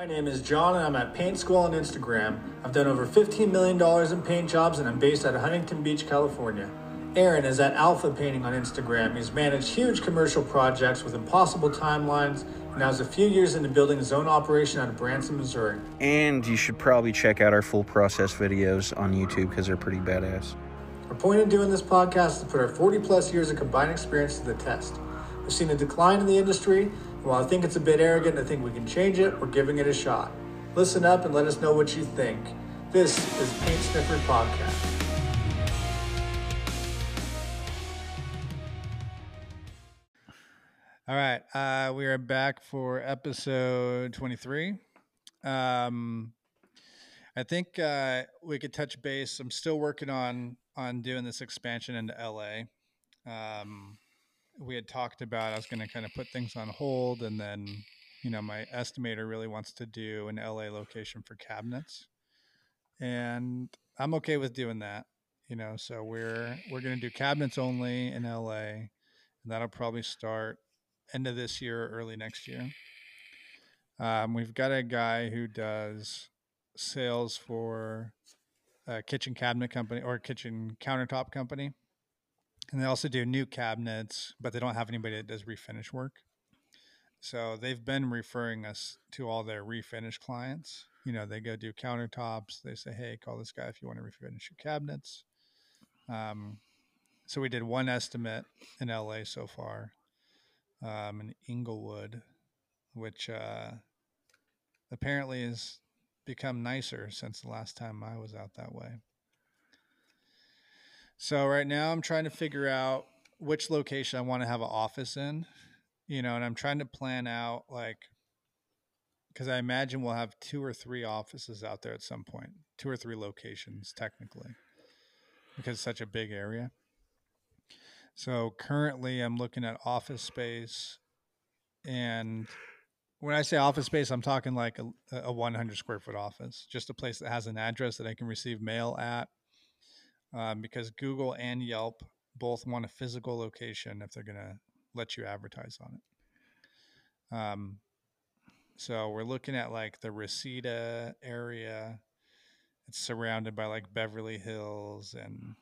My name is John and I'm at Paint School on Instagram. I've done over $15 million in paint jobs and I'm based out of Huntington Beach, California. Aaron is at Alpha Painting on Instagram. He's managed huge commercial projects with impossible timelines and now is a few years into building his own operation out of Branson, Missouri. And you should probably check out our full process videos on YouTube because they're pretty badass. Our point in doing this podcast is to put our 40 plus years of combined experience to the test. We've seen a decline in the industry. While I think it's a bit arrogant to think we can change it, we're giving it a shot. Listen up and let us know what you think. This is Paint Sniffer Podcast. All right, we are back for episode 23. I think we could touch base. I'm still working on doing this expansion into LA. We had talked about I was going to kind of put things on hold, and then, you know, my estimator really wants to do an LA location for cabinets, and I'm okay with doing that, you know. So we're going to do cabinets only in LA, and that'll probably start end of this year or early next year. We've got a guy who does sales for a kitchen cabinet company or a kitchen countertop company. And they also do new cabinets, but they don't have anybody that does refinish work. So they've been referring us to all their refinish clients. You know, they go do countertops. They say, hey, call this guy if you want to refinish your cabinets. So we did one estimate in LA so far, in Englewood, which apparently has become nicer since the last time I was out that way. So right now I'm trying to figure out which location I want to have an office in, you know, and I'm trying to plan out, like, because I imagine we'll have 2 or 3 offices out there at some point, 2 or 3 locations technically, because it's such a big area. So currently I'm looking at office space, and when I say office space, I'm talking like a 100 square foot office, just a place that has an address that I can receive mail at. Because Google and Yelp both want a physical location if they're going to let you advertise on it. So we're looking at like the Reseda area. It's surrounded by like Beverly Hills, and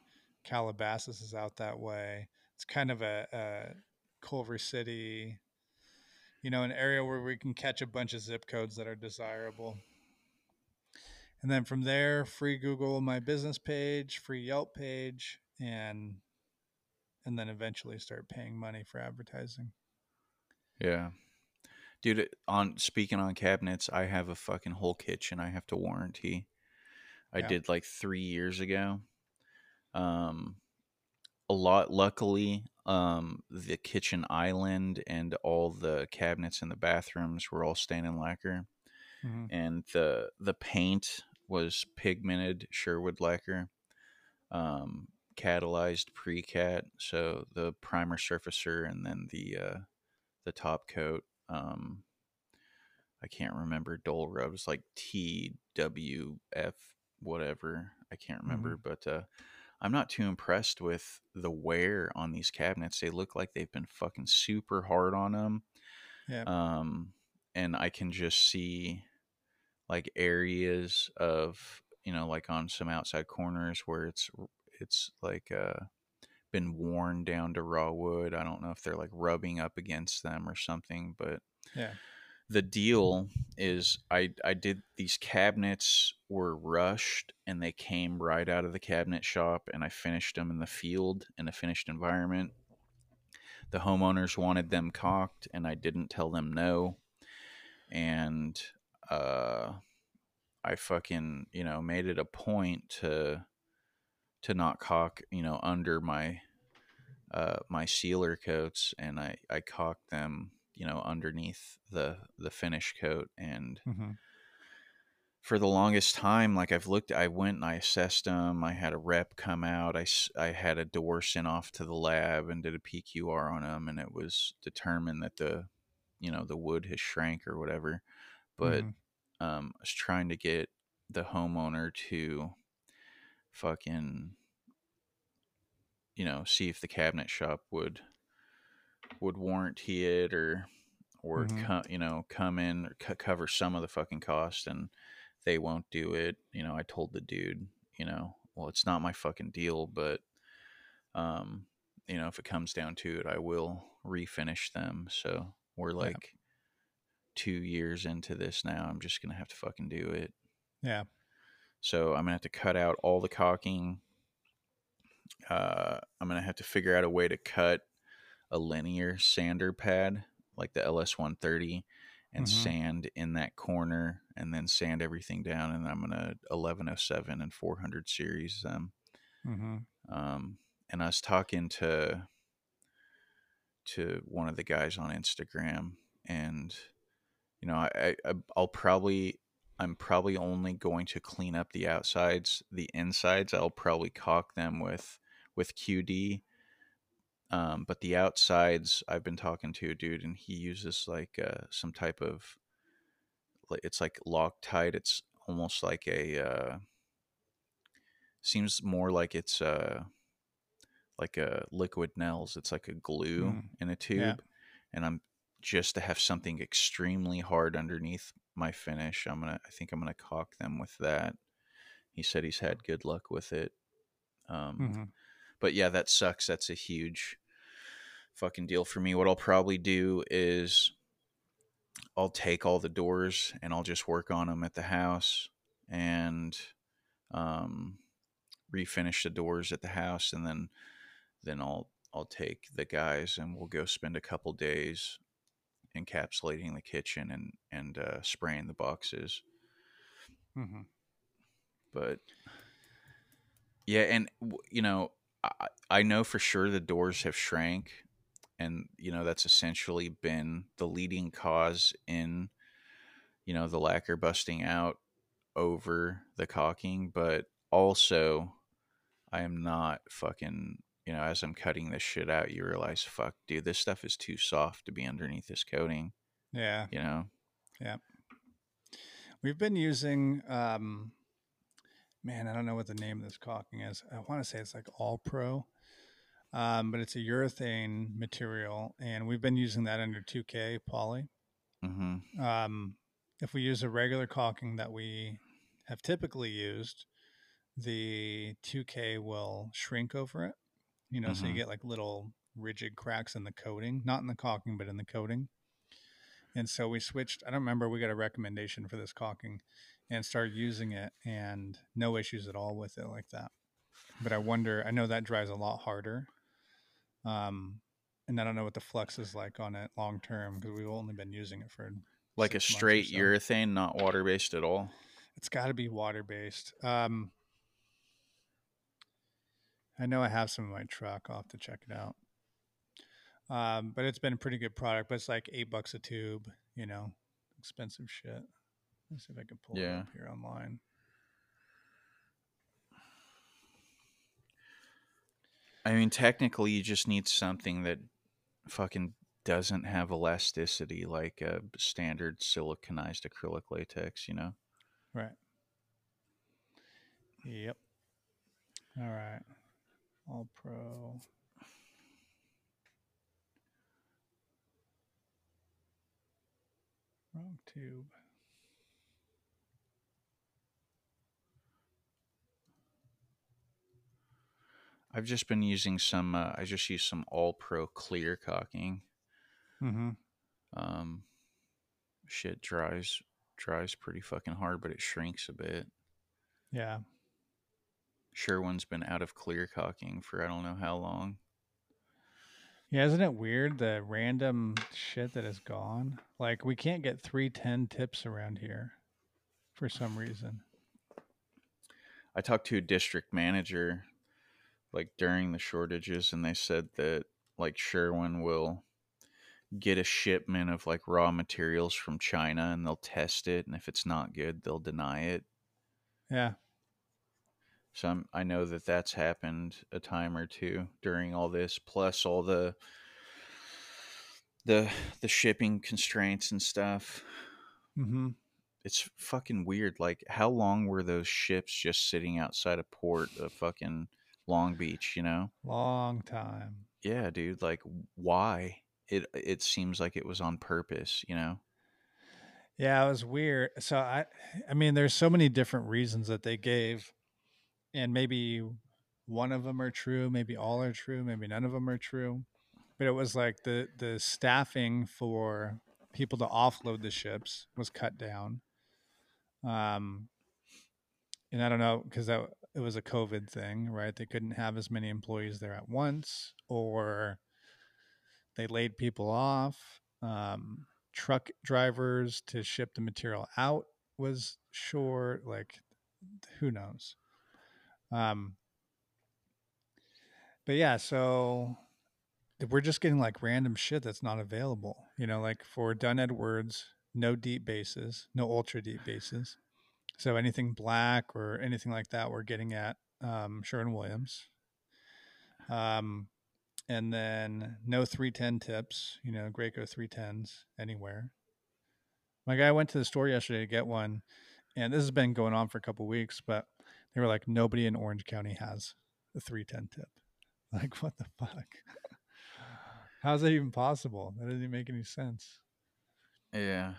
Calabasas is out that way. It's kind of a Culver City, you know, an area where we can catch a bunch of zip codes that are desirable. And then from there, free Google My Business page, free Yelp page, and then eventually start paying money for advertising. Yeah. Dude, speaking on cabinets, I have a fucking whole kitchen I have to warranty. I did like 3 years ago. Luckily, the kitchen island and all the cabinets in the bathrooms were all stain and lacquer. Mm-hmm. And the paint was pigmented Sherwood lacquer, catalyzed pre-cat. So the primer surfacer and then the top coat. I can't remember Dole rubs, like TW F whatever. I can't remember, mm-hmm. but I'm not too impressed with the wear on these cabinets. They look like they've been fucking super hard on them. Yeah. And I can just see like areas of, you know, like on some outside corners where it's like been worn down to raw wood. I don't know if they're like rubbing up against them or something, but yeah. The deal is I did these cabinets were rushed and they came right out of the cabinet shop, and I finished them in the field in a finished environment. The homeowners wanted them caulked and I didn't tell them no. And I fucking, you know, made it a point to not caulk, you know, under my my sealer coats, and I caulked them, you know, underneath the finish coat. And mm-hmm. for the longest time, like I went and I assessed them. I had a rep come out. I had a door sent off to the lab and did a PQR on them, and it was determined that the wood has shrank or whatever, but mm-hmm. I was trying to get the homeowner to fucking, you know, see if the cabinet shop would warranty it, or or come in or cover some of the fucking cost, and they won't do it. You know, I told the dude, you know, well, it's not my fucking deal, but you know, if it comes down to it, I will refinish them. So we're like 2 years into this now. I'm just gonna have to fucking do it. Yeah. So I'm gonna have to cut out all the caulking. I'm gonna have to figure out a way to cut a linear sander pad like the LS-130 and sand in that corner, and then sand everything down. And I'm gonna 1107 and 400 series them. And I was talking to one of the guys on Instagram, and you know, I'm probably only going to clean up the outsides. The insides, I'll probably caulk them with QD. But the outsides, I've been talking to a dude, and he uses like some type of, it's like Loctite. It's almost like a, seems more like it's like a liquid nails. It's like a glue in a tube. Yeah. And I'm just to have something extremely hard underneath my finish. I think I'm gonna caulk them with that. He said he's had good luck with it. But yeah, that sucks. That's a huge fucking deal for me. What I'll probably do is I'll take all the doors and I'll just work on them at the house, and refinish the doors at the house, and then I'll take the guys and we'll go spend a couple days encapsulating the kitchen and spraying the boxes. But yeah, and you know, I know for sure the doors have shrank, and you know, that's essentially been the leading cause in, you know, the lacquer busting out over the caulking. But also, I am not fucking, you know, as I'm cutting this shit out, you realize, fuck, dude, this stuff is too soft to be underneath this coating. Yeah. You know? Yeah. We've been using, man, I don't know what the name of this caulking is. I want to say it's like All Pro, but it's a urethane material, and we've been using that under 2K poly. If we use a regular caulking that we have typically used, the 2K will shrink over it, you know, so you get like little rigid cracks in the coating, not in the caulking, but in the coating. And so we switched, I don't remember, we got a recommendation for this caulking and started using it, and no issues at all with it like that. But I wonder, I know that dries a lot harder. And I don't know what the flux is like on it long term, because we've only been using it for like a straight urethane, not water-based at all. It's got to be water-based. I know I have some in my truck. I'll have to check it out. But it's been a pretty good product, but it's like $8 a tube, you know, expensive shit. Let's see if I can pull it up here online. I mean, technically, you just need something that fucking doesn't have elasticity like a standard siliconized acrylic latex, you know? Right. Yep. All right. All Pro. Wrong tube. I've just been using some, I just use some All Pro clear caulking. Shit dries pretty fucking hard, but it shrinks a bit. Yeah. Sherwin's been out of clear caulking for I don't know how long. Yeah, isn't it weird the random shit that is gone? Like, we can't get 310 tips around here for some reason. I talked to a district manager like during the shortages, and they said that like Sherwin will get a shipment of like raw materials from China, and they'll test it, and if it's not good, they'll deny it. Yeah. So I know that that's happened a time or two during all this, plus all the shipping constraints and stuff. It's fucking weird. Like, how long were those ships just sitting outside a port of fucking Long Beach, you know? Long time. Yeah, dude. Like, why? it seems like it was on purpose, you know? Yeah, it was weird. So I mean, there's so many different reasons that they gave, and maybe one of them are true, maybe all are true, maybe none of them are true. But it was like the staffing for people to offload the ships was cut down. And I don't know, because it was a COVID thing, right? They couldn't have as many employees there at once, or they laid people off. Truck drivers to ship the material out was short. Like, who knows? But yeah, so we're just getting like random shit that's not available, you know, like for Dunn Edwards, no deep bases, no ultra deep bases. So anything black or anything like that, we're getting at Sherwin Williams. And then no 310 tips, you know, Graco 310s anywhere. My guy went to the store yesterday to get one, and this has been going on for a couple of weeks, but they were like, nobody in Orange County has a 310 tip. Like, what the fuck? How's that even possible? That doesn't even make any sense. Yeah.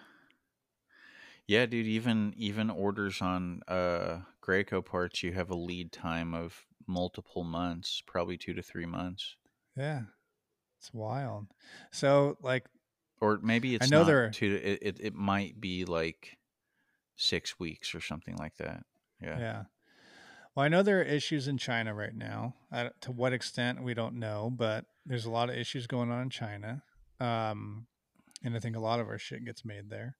Yeah, dude, even orders on Graco parts, you have a lead time of multiple months, probably 2 to 3 months. Yeah, it's wild. So like, or maybe it's it might be like 6 weeks or something like that. Yeah. Yeah. Well, I know there are issues in China right now. To what extent, we don't know, but there's a lot of issues going on in China. And I think a lot of our shit gets made there.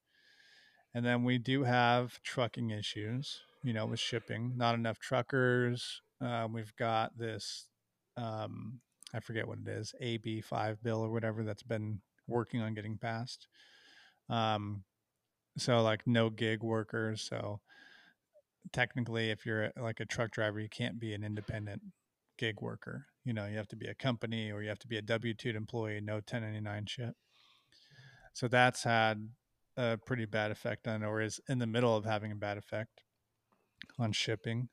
And then we do have trucking issues, you know, with shipping, not enough truckers. We've got this, I forget what it is, AB5 bill or whatever that's been working on getting passed. So like no gig workers. So technically, if you're like a truck driver, you can't be an independent gig worker. You know, you have to be a company, or you have to be a W-2 employee, no 1099 shit. So that's had a pretty bad effect on, or is in the middle of having a bad effect on shipping.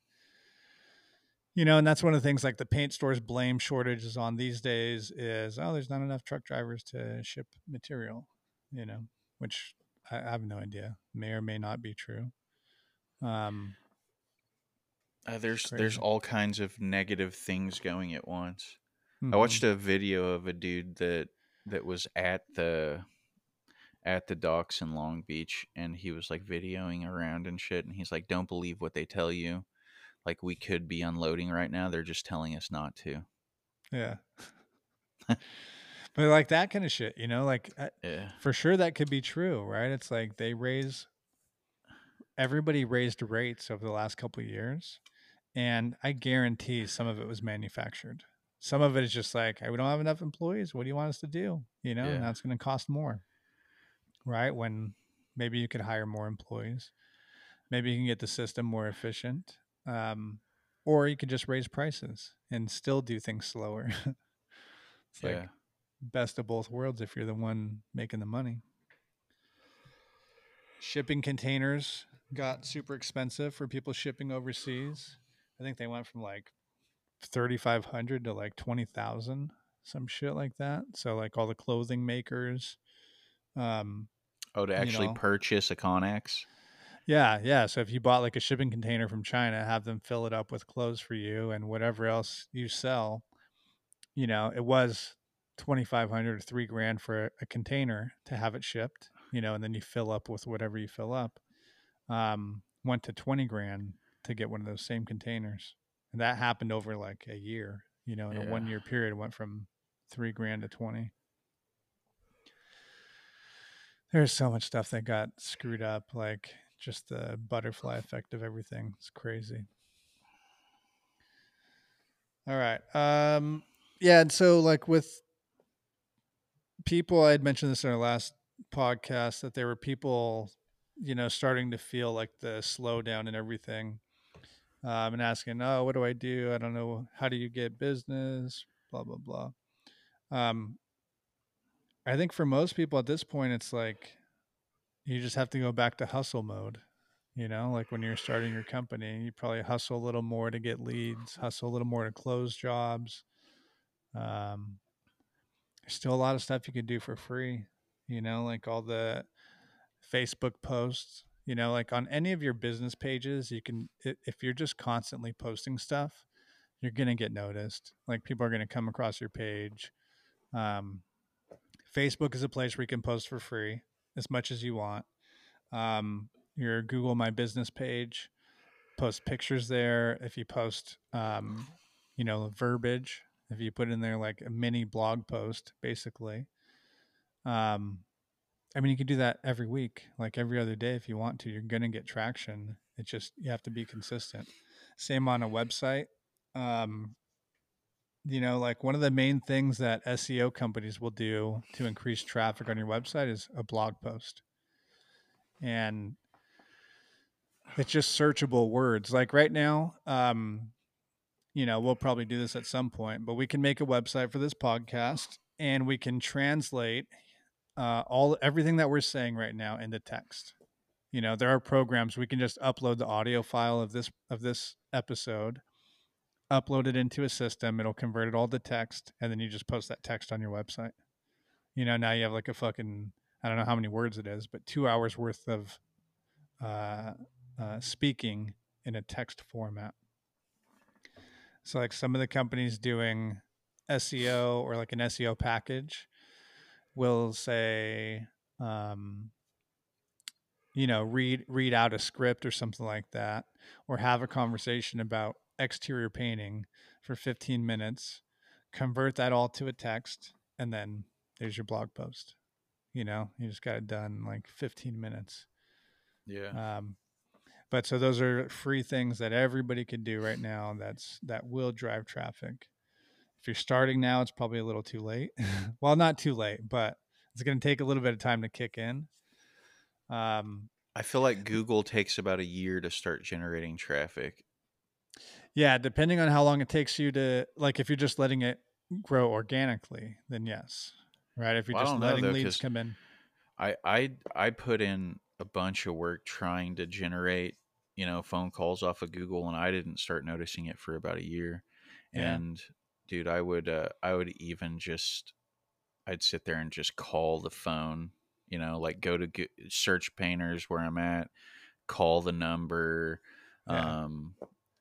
You know, and that's one of the things like the paint stores blame shortages on these days is, oh, there's not enough truck drivers to ship material, you know, which I have no idea. May or may not be true. There's all kinds of negative things going at once. Mm-hmm. I watched a video of a dude that was at the docks in Long Beach, and he was like videoing around and shit. And he's like, don't believe what they tell you. Like, we could be unloading right now. They're just telling us not to. Yeah. But like that kind of shit, you know, like for sure that could be true, right? It's like everybody raised rates over the last couple of years. And I guarantee some of it was manufactured. Some of it is just like, hey, we don't have enough employees. What do you want us to do? You know, and that's going to cost more, right? When maybe you could hire more employees. Maybe you can get the system more efficient. Or you could just raise prices and still do things slower. It's like best of both worlds if you're the one making the money. Shipping containers got super expensive for people shipping overseas. I think they went from like 3,500 to like 20,000, some shit like that. So like all the clothing makers. To actually purchase a Connex? Yeah, yeah. So if you bought like a shipping container from China, have them fill it up with clothes for you and whatever else you sell, you know, it was $2,500 or $3,000 for a container to have it shipped, you know, and then you fill up with whatever you fill up. Went to $20,000 to get one of those same containers. And that happened over like a year, you know, in a 1 year period, it went from $3,000 to 20. There's so much stuff that got screwed up. Like, just the butterfly effect of everything. It's crazy. All right. Yeah. And so like with people, I had mentioned this in our last podcast that there were people, you know, starting to feel like the slowdown and everything, and asking, oh, what do I do? I don't know. How do you get business? Blah, blah, blah. I think for most people at this point, it's like, you just have to go back to hustle mode, you know, like when you're starting your company, you probably hustle a little more to get leads, hustle a little more to close jobs. there's still a lot of stuff you can do for free, you know, like all the Facebook posts, you know, like on any of your business pages, you can, if you're just constantly posting stuff, you're going to get noticed. Like people are going to come across your page. Facebook is a place where you can post for free as much as you want. Your Google My Business page, post pictures there. If you post, you know, verbiage, if you put in there like a mini blog post, basically, I mean, you can do that every week, like every other day. If you want to, you're going to get traction. It's just, you have to be consistent. Same on a website. You know, like one of the main things that SEO companies will do to increase traffic on your website is a blog post. And it's just searchable words. Like right now, you know, we'll probably do this at some point, but we can make a website for this podcast and we can translate everything that we're saying right now into text. You know, there are programs we can just upload the audio file of this episode, upload it into a system, it'll convert it all to text, and then you just post that text on your website. You know, now you have like a fucking, I don't know how many words it is, but 2 hours worth of speaking in a text format. So like some of the companies doing SEO or like an SEO package will say, you know, read out a script or something like that, or have a conversation about exterior painting for 15 minutes, convert that all to a text, and then there's your blog post. You know, you just got it done in like 15 minutes. Yeah. But so those are free things that everybody can do right now that will drive traffic. If you're starting now, it's probably a little too late. Well, not too late, but it's going to take a little bit of time to kick in. I feel like Google takes about a year to start generating traffic. Yeah, depending on how long it takes you to, like if you're just letting it grow organically, then yes. Right? If you're just letting leads come in. I put in a bunch of work trying to generate, you know, phone calls off of Google, and I didn't start noticing it for about a year. Yeah. And dude, I'd sit there and just call the phone, you know, like go to search painters where I'm at, call the number. Yeah.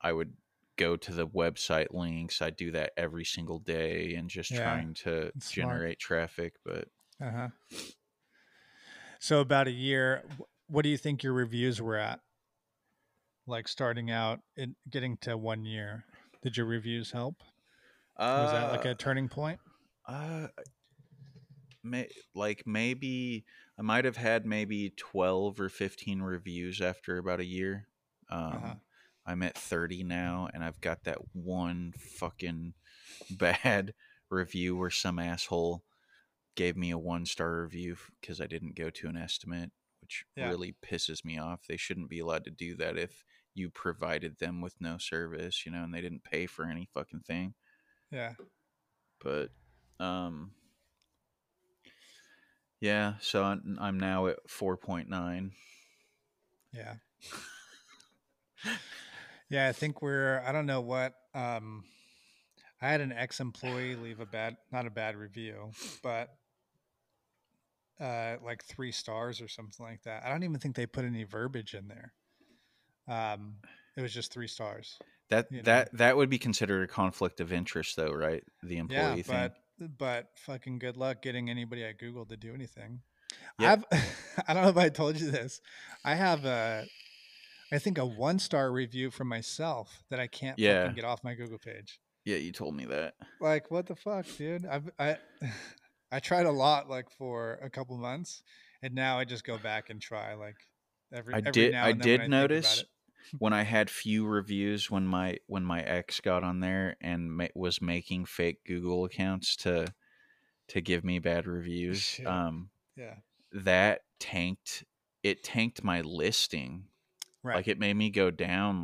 I would go to the website links. I do that every single day and just trying to generate traffic, but So about a year, what do you think your reviews were at? Like starting out and getting to 1 year, did your reviews help? Was that like a turning point? Maybe I might have had maybe 12 or 15 reviews after about a year. I'm at 30 now, and I've got that one fucking bad review where some asshole gave me a 1-star review because I didn't go to an estimate, which really pisses me off. They shouldn't be allowed to do that if you provided them with no service, you know, and they didn't pay for any fucking thing. Yeah. But, so I'm now at 4.9. Yeah. Yeah, I think I don't know what, I had an ex-employee leave not a bad review, but like 3 stars or something like that. I don't even think they put any verbiage in there. It was just 3 stars. That would be considered a conflict of interest, though, right? The employee thing. Yeah, but fucking good luck getting anybody at Google to do anything. Yep. I don't know if I told you this. I have I think a 1-star review from myself that I can't fucking get off my Google page. Yeah, you told me that. Like, what the fuck, dude? I tried a lot, like for a couple months, and now I just go back and try, like every now and then. I did notice when I had few reviews when my ex got on there and was making fake Google accounts to give me bad reviews. Shit. That tanked my listing. Right. Like it made me go down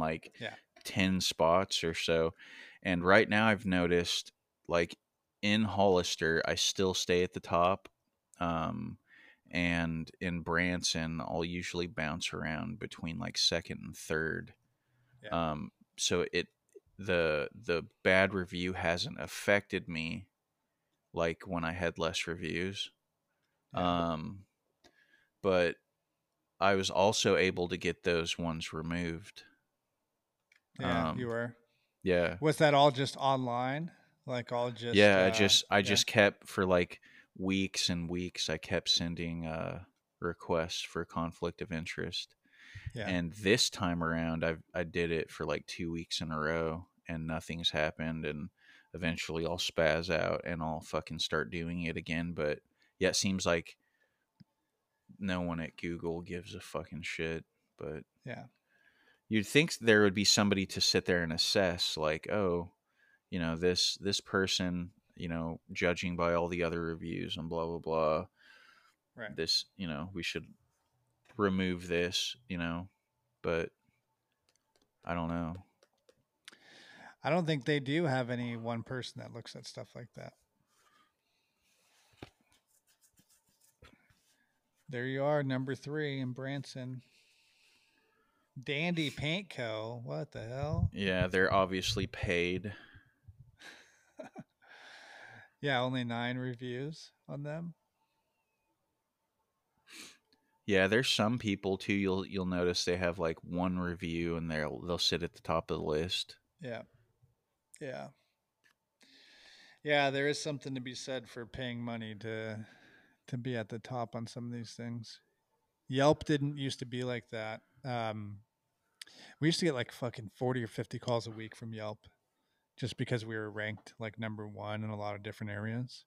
10 spots or so. And right now I've noticed, like in Hollister, I still stay at the top. And in Branson, I'll usually bounce around between like second and third. Yeah. So the bad review hasn't affected me like when I had less reviews. Yeah. But I was also able to get those ones removed. Yeah, you were. Yeah. Was that all just online? Like all just. Yeah, I just kept for like weeks and weeks. I kept sending requests for conflict of interest. Yeah. And this time around, I did it for like 2 weeks in a row, and nothing's happened. And eventually, I'll spaz out and I'll fucking start doing it again. But yeah, it seems like no one at Google gives a fucking shit. But yeah. You'd think there would be somebody to sit there and assess, like, oh, you know, this person, you know, judging by all the other reviews and blah, blah, blah. Right. This, you know, we should remove this, you know, but I don't know. I don't think they do have any one person that looks at stuff like that. There you are, number 3 in Branson. Dandy Paint Co. What the hell? Yeah, they're obviously paid. Yeah, only 9 reviews on them. Yeah, there's some people too. You'll notice they have like 1 review, and they'll sit at the top of the list. Yeah, yeah, yeah. There is something to be said for paying money to be at the top on some of these things. Yelp didn't used to be like that. We used to get like fucking 40 or 50 calls a week from Yelp just because we were ranked like number 1 in a lot of different areas.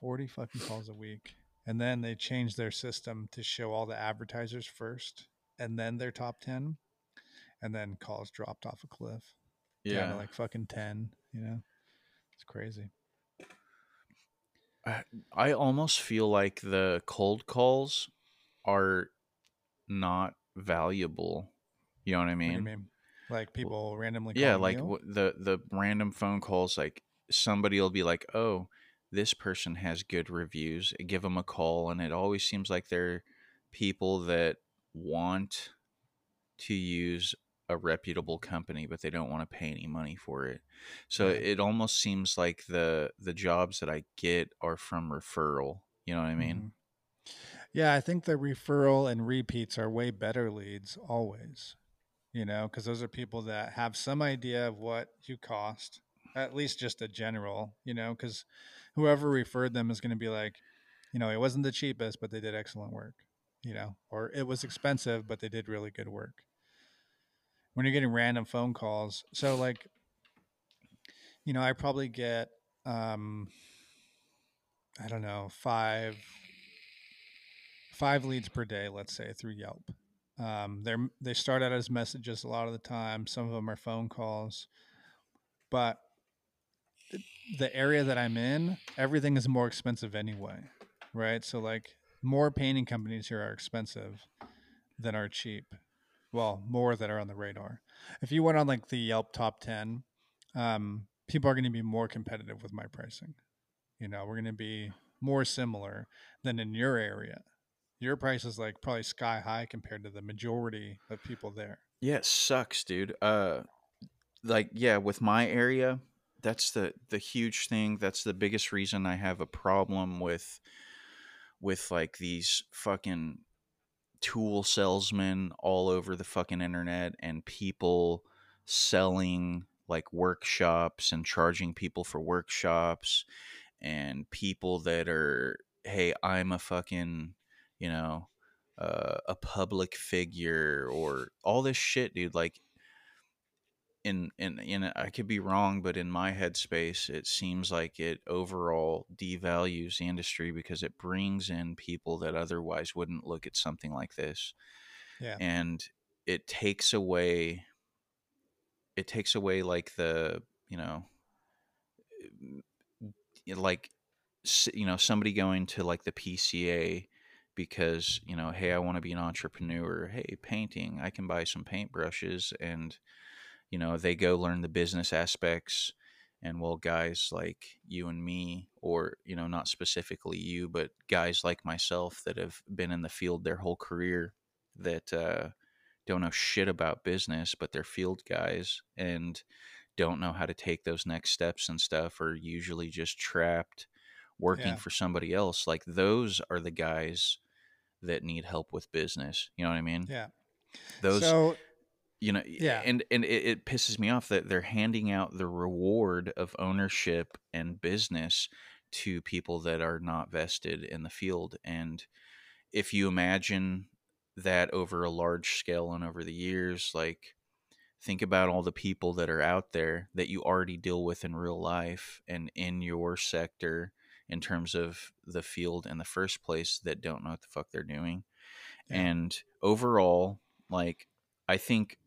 40 fucking calls a week. And then they changed their system to show all the advertisers first and then their top 10. And then calls dropped off a cliff. Yeah. Down to like fucking 10, you know? It's crazy. I almost feel like the cold calls are not valuable, you know what I mean? What do you mean? Like people randomly calling, yeah, like you? the random phone calls, like somebody will be like, oh, this person has good reviews, give them a call, and it always seems like they're people that want to use a reputable company, but they don't want to pay any money for it. So it almost seems like the jobs that I get are from referral, you know what I mean? Mm-hmm. Yeah, I think the referral and repeats are way better leads always, you know, because those are people that have some idea of what you cost, at least just a general, you know, because whoever referred them is going to be like, you know, it wasn't the cheapest, but they did excellent work, you know, or it was expensive, but they did really good work. When you're getting random phone calls. So like, you know, I probably get, I don't know, five leads per day, let's say, through Yelp. They start out as messages a lot of the time. Some of them are phone calls. But the area that I'm in, everything is more expensive anyway, right? So, like, more painting companies here are expensive than are cheap. Well, more that are on the radar. If you went on, like, the Yelp top 10, people are going to be more competitive with my pricing. You know, we're going to be more similar than in your area. Your price is like probably sky high compared to the majority of people there. Yeah, it sucks, dude. Like, yeah, with my area, that's the huge thing. That's the biggest reason I have a problem with like these fucking tool salesmen all over the fucking internet and people selling like workshops and charging people for workshops and people that are, hey, I'm a fucking, you know, a public figure or all this shit, dude. Like, in I could be wrong, but in my headspace, it seems like it overall devalues the industry because it brings in people that otherwise wouldn't look at something like this. Yeah. And it takes away like the, you know, somebody going to like the PCA because, you know, hey, I want to be an entrepreneur. Hey, painting, I can buy some paintbrushes. And, you know, they go learn the business aspects. And, well, guys like you and me, or, you know, not specifically you, but guys like myself that have been in the field their whole career that don't know shit about business, but they're field guys and don't know how to take those next steps and stuff are usually just trapped working for somebody else. Like, those are the guys that need help with business. You know what I mean? Yeah. Those, so, you know, and it pisses me off that they're handing out the reward of ownership and business to people that are not vested in the field. And if you imagine that over a large scale and over the years, like, think about all the people that are out there that you already deal with in real life and in your sector in terms of the field in the first place that don't know what the fuck they're doing. Yeah. And overall, like, I think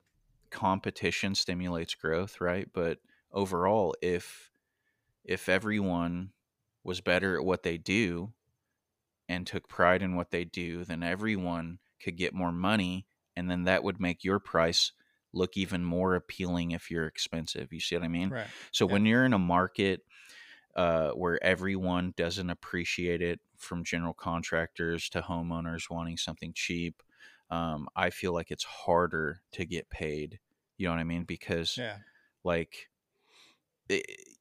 competition stimulates growth, right? But overall, if everyone was better at what they do and took pride in what they do, then everyone could get more money, and then that would make your price look even more appealing if you're expensive. You see what I mean? Right. So when you're in a market where everyone doesn't appreciate it, from general contractors to homeowners wanting something cheap, I feel like it's harder to get paid. You know what I mean? Because like,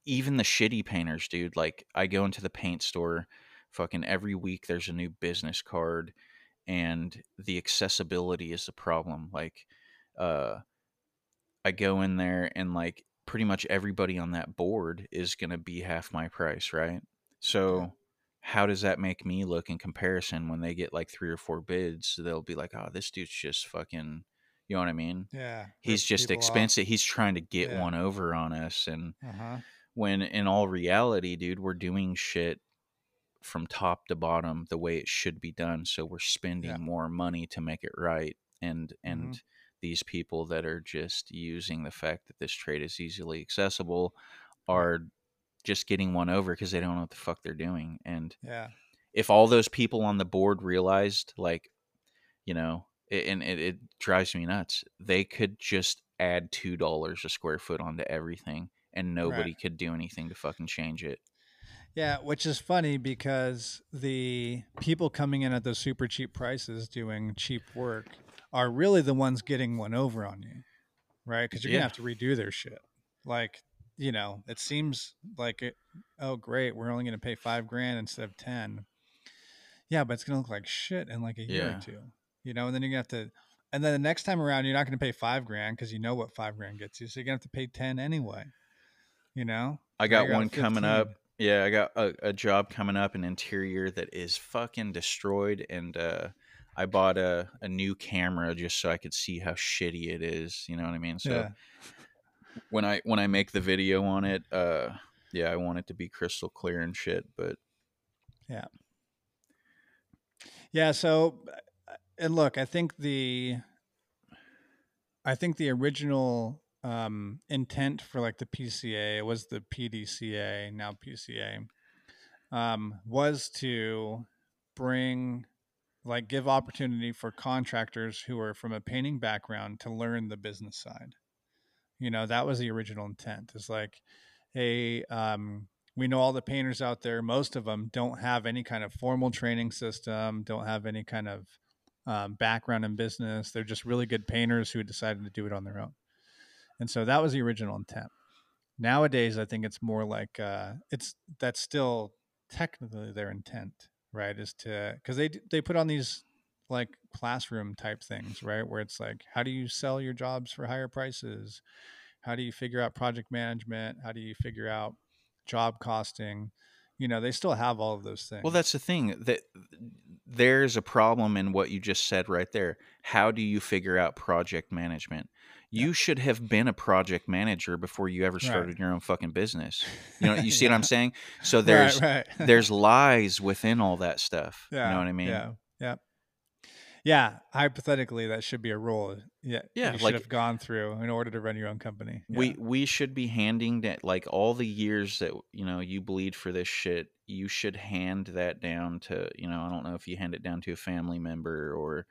even the shitty painters, dude, like, I go into the paint store fucking every week, there's a new business card, and the accessibility is the problem. Like, I go in there and, like, pretty much everybody on that board is going to be half my price, right? So how does that make me look in comparison when they get like 3 or 4 bids? They'll be like, oh, this dude's just fucking, you know what I mean? Yeah. He's just expensive. Off. He's trying to get one over on us. And when in all reality, dude, we're doing shit from top to bottom the way it should be done. So we're spending more money to make it right. And these people that are just using the fact that this trade is easily accessible are just getting one over because they don't know what the fuck they're doing. And if all those people on the board realized, like, you know, it drives me nuts. They could just add $2 a square foot onto everything, and nobody could do anything to fucking change it. Yeah, which is funny because the people coming in at those super cheap prices doing cheap work are really the ones getting one over on you, right? Because you're going to have to redo their shit. Like, you know, it seems like, oh, great, we're only going to pay $5,000 instead of 10. Yeah, but it's going to look like shit in like a year or 2, you know? And then you're going to have to, and then the next time around, you're not going to pay $5,000 because you know what $5,000 gets you. So you're going to have to pay 10 anyway, you know? I got one coming up. Yeah, I got a job coming up, an interior that is fucking destroyed, and I bought a new camera just so I could see how shitty it is. You know what I mean? So when I make the video on it, I want it to be crystal clear and shit. But So, and look, I think the original intent for like the PCA, it was the PDCA, now PCA, was to bring, like, give opportunity for contractors who are from a painting background to learn the business side. You know, that was the original intent. It's like, hey, we know all the painters out there, most of them don't have any kind of formal training system, don't have any kind of background in business. They're just really good painters who decided to do it on their own. And so that was the original intent. Nowadays, I think it's more like that's still technically their intent, right? Is to, because they put on these like classroom type things, right? Where it's like, how do you sell your jobs for higher prices? How do you figure out project management? How do you figure out job costing? You know, they still have all of those things. Well, that's the thing, that there's a problem in what you just said right there. How do you figure out project management? You should have been a project manager before you ever started your own fucking business. You know, you see what I'm saying? So there's there's lies within all that stuff. Yeah. You know what I mean? Yeah, hypothetically, that should be a rule. Yeah, you should have gone through in order to run your own company. Yeah. We should be handing that, like, all the years that, you know, you bleed for this shit, you should hand that down to, you know, I don't know if you hand it down to a family member or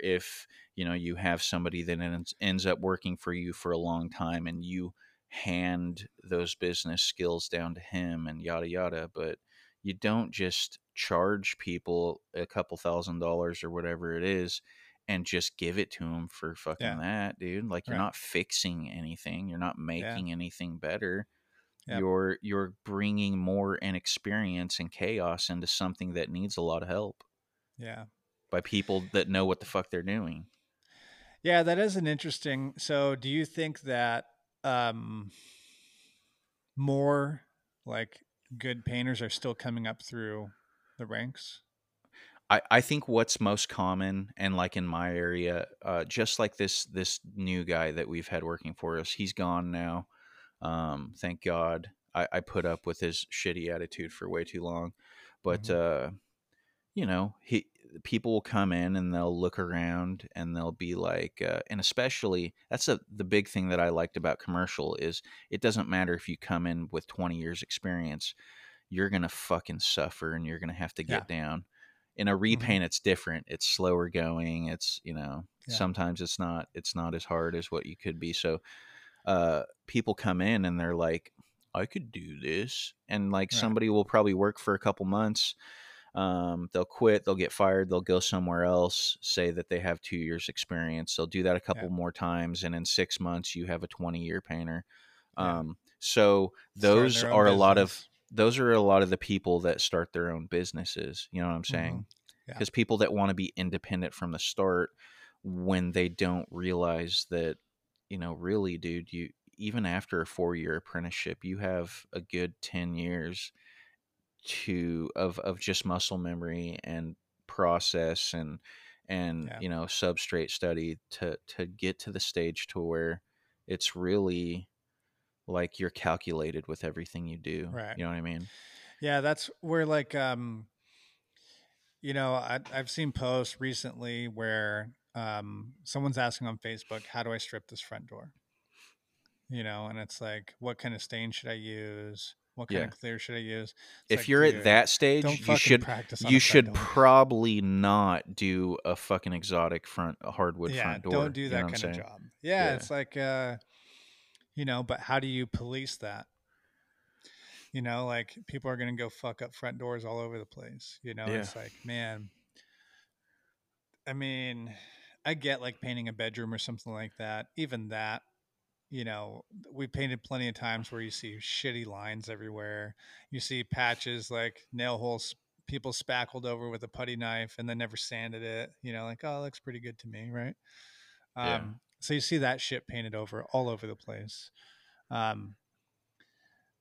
if, you know, you have somebody that ends up working for you for a long time and you hand those business skills down to him and yada, yada. But you don't just charge people a couple $1,000 or whatever it is and just give it to them for fucking that, dude. Like, you're not fixing anything. You're not making anything better. Yep. You're bringing more inexperience and chaos into something that needs a lot of help. Yeah. By people that know what the fuck they're doing. Yeah, that is an interesting. So do you think that more like good painters are still coming up through the ranks? I think what's most common, and like in my area, just like this new guy that we've had working for us, he's gone now. Thank God. I put up with his shitty attitude for way too long, but, you know, people will come in and they'll look around and they'll be like, and especially that's the big thing that I liked about commercial is it doesn't matter if you come in with 20 years experience, you're going to fucking suffer and you're going to have to get down. In a repaint, it's different. It's slower going. It's, you know, sometimes it's not as hard as what you could be. So, people come in and they're like, I could do this. And like somebody will probably work for a couple months. They'll quit, they'll get fired, they'll go somewhere else, say that they have 2 years experience. They'll do that a couple more times. And in 6 months, you have a 20-year painter. So those are a lot of, the people that start their own businesses. You know what I'm saying? Because people that want to be independent from the start when they don't realize that, you know, really, dude, you even after a 4-year apprenticeship, you have a good 10 years of just muscle memory and process and you know, substrate study to get to the stage to where it's really like you're calculated with everything you do. Right. You know what I mean? Yeah, that's where like you know, I've seen posts recently where someone's asking on Facebook, how do I strip this front door? You know, and it's like, what kind of stain should I use? What kind of clear should I use? It's if like, you're at that stage, you should probably not do a fucking exotic hardwood front door. Don't do that kind of job. Yeah, it's like, you know, but how do you police that? You know, like people are going to go fuck up front doors all over the place. You know, it's like, man, I mean, I get like painting a bedroom or something like that. Even that, you know, we painted plenty of times where you see shitty lines everywhere. You see patches like nail holes, people spackled over with a putty knife and then never sanded it. You know, like, oh, it looks pretty good to me, right? So you see that shit painted over all over the place. But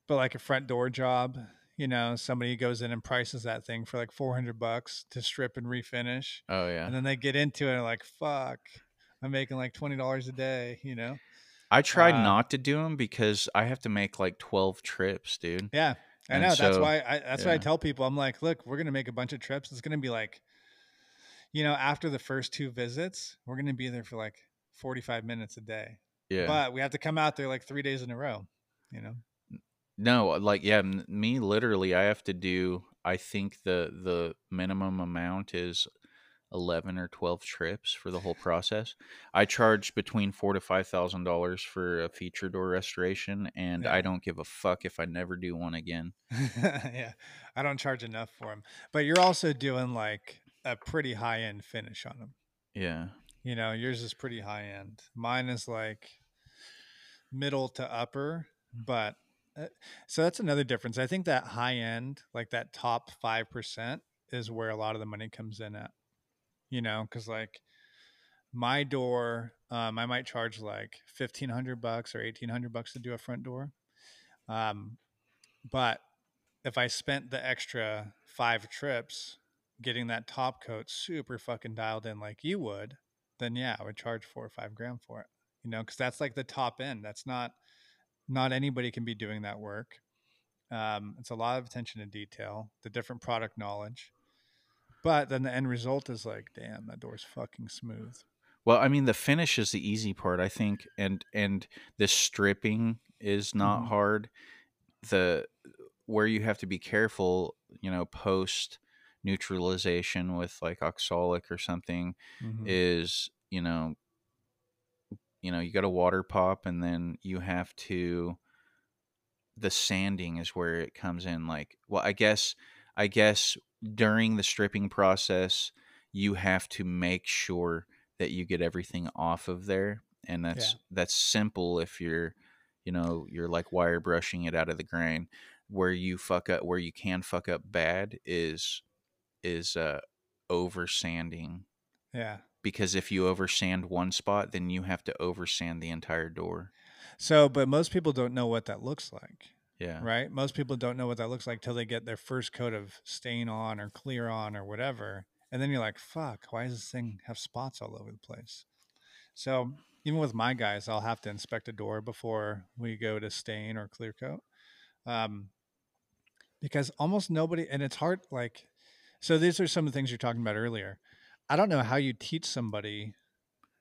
like a front door job, you know, somebody goes in and prices that thing for like $400 to strip and refinish. Oh, yeah. And then they get into it and like, fuck, I'm making like $20 a day, you know? I try not to do them because I have to make like 12 trips, dude. Yeah, I know. So, that's why I tell people, I'm like, look, we're going to make a bunch of trips. It's going to be like, you know, after the first 2 visits, we're going to be there for like 45 minutes a day. Yeah. But we have to come out there like 3 days in a row, you know? No, like, yeah, me literally, I have to do, I think the minimum amount is 11 or 12 trips for the whole process. I charge between $4,000 to $5,000 for a feature door restoration, and I don't give a fuck if I never do one again. Yeah, I don't charge enough for them. But you're also doing like a pretty high-end finish on them. Yeah. You know, yours is pretty high-end. Mine is like middle to upper, but... So that's another difference. I think that high end, like that top 5% is where a lot of the money comes in at, you know, because like my door, I might charge like $1,500 or $1,800 to do a front door. But if I spent the extra 5 trips getting that top coat super fucking dialed in like you would, then yeah, I would charge $4,000 or $5,000 for it, you know, because that's like the top end. That's not anybody can be doing that work. It's a lot of attention to detail, the different product knowledge, but then the end result is like, damn, that door's fucking smooth. Well, I mean, the finish is the easy part, I think. And the stripping is not hard. Where you have to be careful, you know, post neutralization with like oxalic or something is, you know, you got a water pop, and then you have to, the sanding is where it comes in. Like, well, I guess during the stripping process, you have to make sure that you get everything off of there. And that's simple if you're, you know, you're like wire brushing it out of the grain. Where you fuck up, where you can fuck up bad is over sanding. Yeah. Because if you over sand one spot, then you have to over sand the entire door. So, but most people don't know what that looks like. Yeah. Right? Most people don't know what that looks like till they get their first coat of stain on or clear on or whatever. And then you're like, fuck, why does this thing have spots all over the place? So even with my guys, I'll have to inspect a door before we go to stain or clear coat. Because almost nobody, and it's hard, like, so these are some of the things you're talking about earlier. I don't know how you teach somebody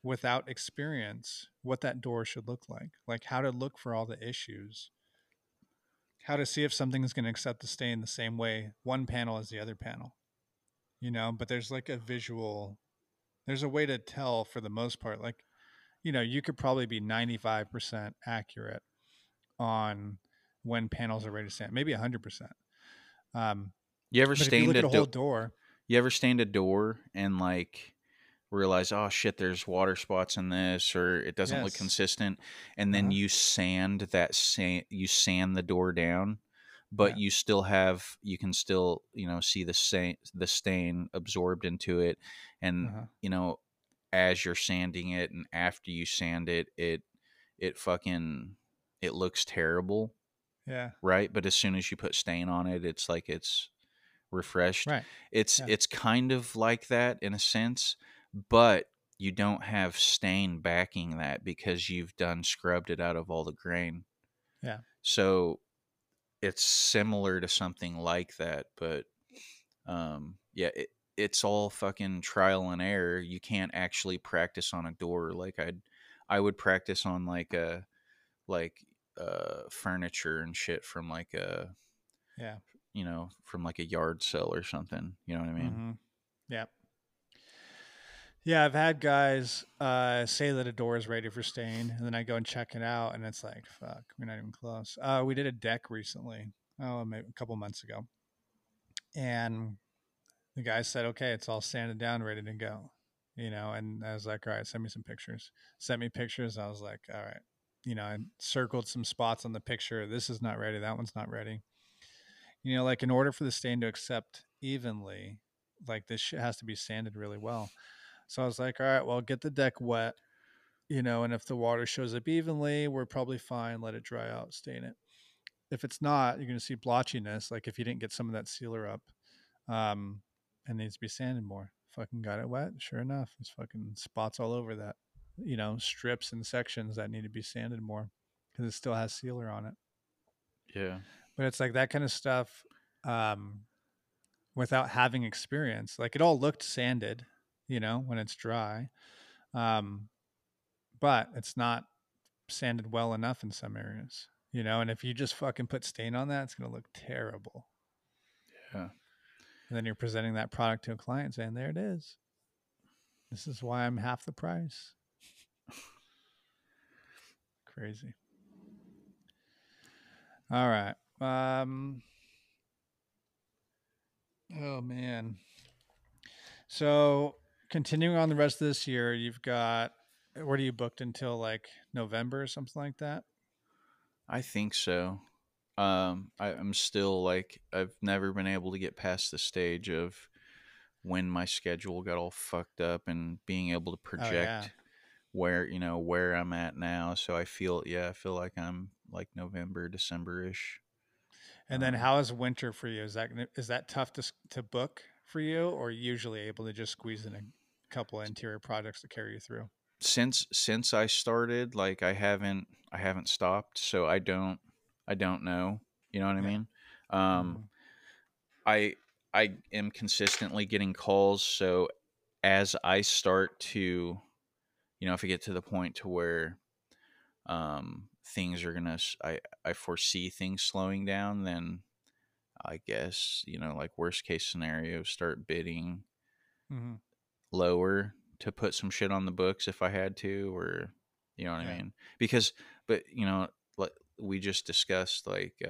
without experience what that door should look like how to look for all the issues, how to see if something is going to accept the stain the same way one panel as the other panel, you know, but there's like a visual, there's a way to tell for the most part, like, you know, you could probably be 95% accurate on when panels are ready to sand, maybe 100%. You ever stained a whole door? You ever stained a door and like realize, oh shit, there's water spots in this, or it doesn't look consistent, and then you sand that you sand the door down, but you still have, you can still, you know, see the stain absorbed into it, and you know, as you're sanding it and after you sand it, it looks terrible. Yeah. Right. But as soon as you put stain on it, it's like it's refreshed. Right. It's kind of like that in a sense, but you don't have stain backing that because you've done scrubbed it out of all the grain. Yeah. So it's similar to something like that, but it's all fucking trial and error. You can't actually practice on a door. Like I would practice on furniture and shit from like a, you know, from like a yard sale or something, you know what I mean? Mm-hmm. Yeah. Yeah. I've had guys, say that a door is ready for stain, and then I go and check it out, and it's like, fuck, we're not even close. We did a deck recently, maybe a couple months ago. And the guy said, okay, it's all sanded down, ready to go, you know? And I was like, all right, send me some pictures. Sent me pictures. I was like, all right. You know, I circled some spots on the picture. This is not ready. That one's not ready. You know, like in order for the stain to accept evenly, like this shit has to be sanded really well. So I was like, all right, well, get the deck wet, you know, and if the water shows up evenly, we're probably fine. Let it dry out, stain it. If it's not, you're going to see blotchiness. Like if you didn't get some of that sealer up, and needs to be sanded more. Fucking got it wet. Sure enough, there's fucking spots all over that, you know, strips and sections that need to be sanded more because it still has sealer on it. Yeah. But it's like that kind of stuff, without having experience, like it all looked sanded, you know, when it's dry. But it's not sanded well enough in some areas, you know, and if you just fucking put stain on that, it's going to look terrible. Yeah. And then you're presenting that product to a client saying, there it is. This is why I'm half the price. Crazy. All right. Oh man. So continuing on the rest of this year, you've got, what are you booked until like November or something like that? I think so. I'm still like, I've never been able to get past the stage of when my schedule got all fucked up and being able to project where, you know, where I'm at now. So I feel like I'm like November, December-ish. And then how is winter for you? Is that tough to book for you, or usually able to just squeeze in a couple of interior projects to carry you through? Since I started, like I haven't stopped. So I don't know, you know what I mean? I am consistently getting calls. So as I start to, you know, if I get to the point to where things are going to, I foresee things slowing down, then I guess, you know, like worst case scenario, start bidding lower to put some shit on the books if I had to, or, you know what I mean? Because, but, you know, we just discussed like,